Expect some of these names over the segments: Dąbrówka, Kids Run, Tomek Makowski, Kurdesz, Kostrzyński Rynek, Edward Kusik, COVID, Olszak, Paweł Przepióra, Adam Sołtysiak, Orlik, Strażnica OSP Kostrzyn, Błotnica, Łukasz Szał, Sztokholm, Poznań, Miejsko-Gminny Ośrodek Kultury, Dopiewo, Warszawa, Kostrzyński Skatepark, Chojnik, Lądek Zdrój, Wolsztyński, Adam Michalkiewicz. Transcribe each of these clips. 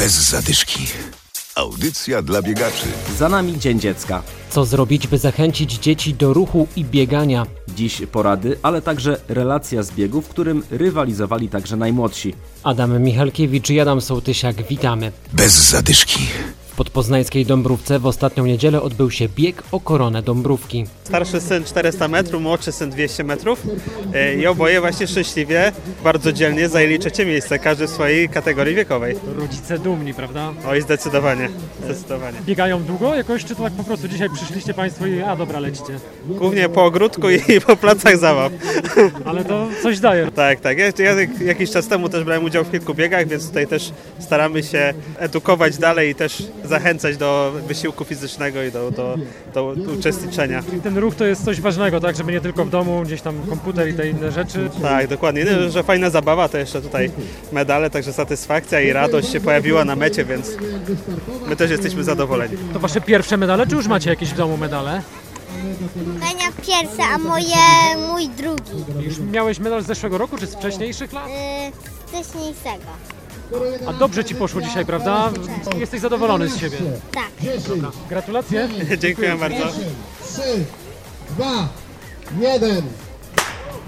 bez zadyszki. Audycja dla biegaczy. Za nami Dzień Dziecka. Co zrobić, by zachęcić dzieci do ruchu i biegania? Dziś porady, ale także relacja z biegu, w którym rywalizowali także najmłodsi. Adam Michalkiewicz i Adam Sołtysiak, witamy. Bez zadyszki. W podpoznańskiej Dąbrówce w ostatnią niedzielę odbył się bieg o koronę Dąbrówki. Starszy syn 400 metrów, młodszy syn 200 metrów i oboje właśnie szczęśliwie, bardzo dzielnie zajęli trzecie miejsce, każdy w swojej kategorii wiekowej. Rodzice dumni, prawda? Oj, zdecydowanie. Biegają długo jakoś, czy to tak po prostu dzisiaj przyszliście Państwo i dobra, lecicie? Głównie po ogródku i po placach zabaw. Ale to coś daje. Tak. Ja jakiś czas temu też brałem udział w kilku biegach, więc tutaj też staramy się edukować dalej i też zachęcać do wysiłku fizycznego i do uczestniczenia. Czyli ten ruch to jest coś ważnego, tak? Żeby nie tylko w domu, gdzieś tam komputer i te inne rzeczy. Tak, dokładnie. Że fajna zabawa, to jeszcze tutaj medale, także satysfakcja i radość się pojawiła na mecie, więc my też jesteśmy zadowoleni. To wasze pierwsze medale, czy już macie jakieś w domu medale? Mania pierwsza, a mój drugi. Już miałeś medal z zeszłego roku, czy z wcześniejszych lat? Wcześniejszego. A dobrze Ci poszło dzisiaj, prawda? Jesteś zadowolony z siebie. Tak. Dobra. Gratulacje. Dziękuję bardzo. 3, 2, 1.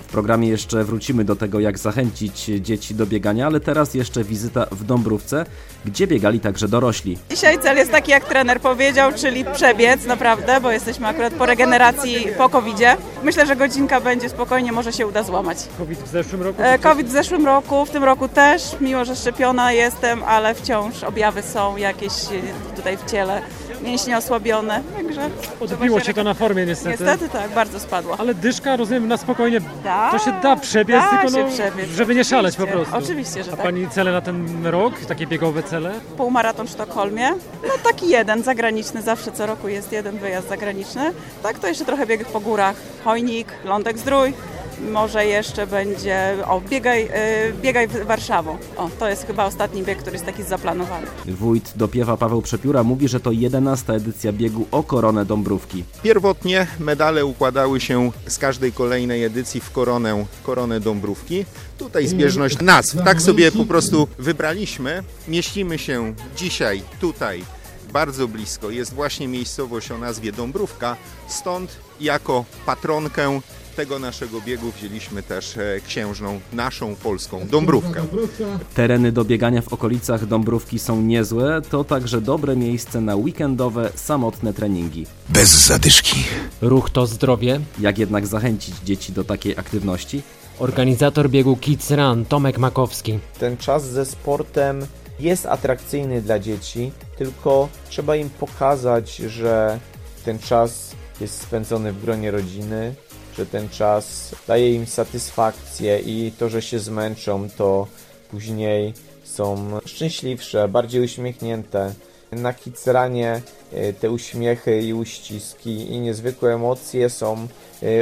W programie jeszcze wrócimy do tego, jak zachęcić dzieci do biegania, ale teraz jeszcze wizyta w Dąbrówce, gdzie biegali także dorośli. Dzisiaj cel jest taki, jak trener powiedział, czyli przebiec naprawdę, bo jesteśmy akurat po regeneracji po COVID-zie. Myślę, że godzinka będzie spokojnie, może się uda złamać. COVID w zeszłym roku? COVID w zeszłym roku, w tym roku też, mimo że szczepiona jestem, ale wciąż objawy są jakieś tutaj w ciele. Mięśnie osłabione, także... Odbiło się to na formie niestety. Niestety tak, bardzo spadło. Ale dyszka, rozumiem, na spokojnie, to się da przebiec, przebiec, żeby nie szaleć po prostu. Oczywiście, że tak. A Pani cele na ten rok, takie biegowe cele? Półmaraton w Sztokholmie, taki jeden, zagraniczny, zawsze co roku jest jeden wyjazd zagraniczny. Tak, to jeszcze trochę biegów po górach, Chojnik, Lądek Zdrój. Może jeszcze będzie, biegaj Warszawą. To jest chyba ostatni bieg, który jest taki zaplanowany. Wójt Dopiewa Paweł Przepióra mówi, że to 11. edycja biegu o koronę Dąbrówki. Pierwotnie medale układały się z każdej kolejnej edycji w koronę Dąbrówki. Tutaj zbieżność nazw, tak sobie po prostu wybraliśmy. Mieścimy się dzisiaj tutaj bardzo blisko. Jest właśnie miejscowość o nazwie Dąbrówka, stąd jako patronkę tego naszego biegu wzięliśmy też księżną, naszą polską Dąbrówkę. Tereny do biegania w okolicach Dąbrówki są niezłe, to także dobre miejsce na weekendowe, samotne treningi. Bez zadyszki. Ruch to zdrowie. Jak jednak zachęcić dzieci do takiej aktywności? Organizator biegu Kids Run, Tomek Makowski. Ten czas ze sportem jest atrakcyjny dla dzieci, tylko trzeba im pokazać, że ten czas jest spędzony w gronie rodziny, że ten czas daje im satysfakcję i to, że się zmęczą, to później są szczęśliwsze, bardziej uśmiechnięte. Na Kids Runie te uśmiechy i uściski i niezwykłe emocje są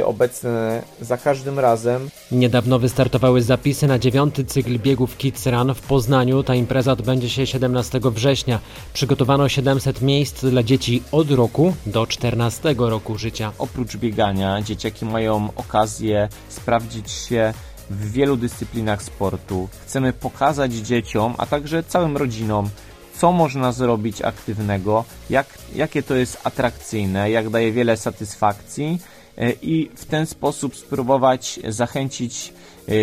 obecne za każdym razem. Niedawno wystartowały zapisy na 9. cykl biegów Kids Run w Poznaniu. Ta impreza odbędzie się 17 września. Przygotowano 700 miejsc dla dzieci od roku do 14 roku życia. Oprócz biegania dzieciaki mają okazję sprawdzić się w wielu dyscyplinach sportu. Chcemy pokazać dzieciom, a także całym rodzinom, co można zrobić aktywnego, jakie to jest atrakcyjne, jak daje wiele satysfakcji i w ten sposób spróbować zachęcić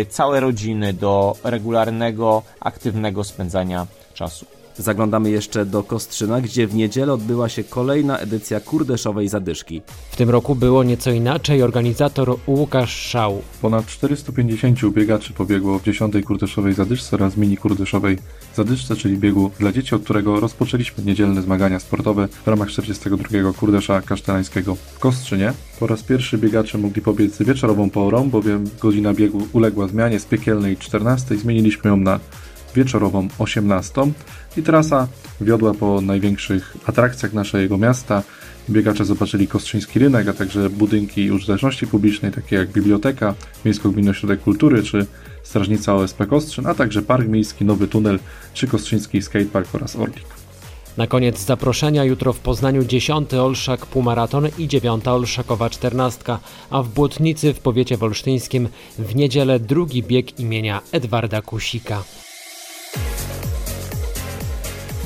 całe rodziny do regularnego, aktywnego spędzania czasu. Zaglądamy jeszcze do Kostrzyna, gdzie w niedzielę odbyła się kolejna edycja kurdeszowej zadyszki. W tym roku było nieco inaczej, organizator Łukasz Szał. Ponad 450 biegaczy pobiegło w 10. kurdeszowej zadyszce oraz mini kurdeszowej zadyszce, czyli biegu dla dzieci, od którego rozpoczęliśmy niedzielne zmagania sportowe w ramach 42. kurdesza kasztelańskiego w Kostrzynie. Po raz pierwszy biegacze mogli pobiec wieczorową porą, bowiem godzina biegu uległa zmianie z piekielnej 14, zmieniliśmy ją na wieczorową 18 i trasa wiodła po największych atrakcjach naszego miasta. Biegacze zobaczyli Kostrzyński Rynek, a także budynki użyteczności publicznej, takie jak biblioteka, Miejsko-Gminny Ośrodek Kultury czy Strażnica OSP Kostrzyn, a także Park Miejski, Nowy Tunel czy Kostrzyński Skatepark oraz Orlik. Na koniec zaproszenia jutro w Poznaniu 10. Olszak półmaraton i 9. Olszakowa 14, a w Błotnicy w powiecie wolsztyńskim w niedzielę drugi bieg imienia Edwarda Kusika.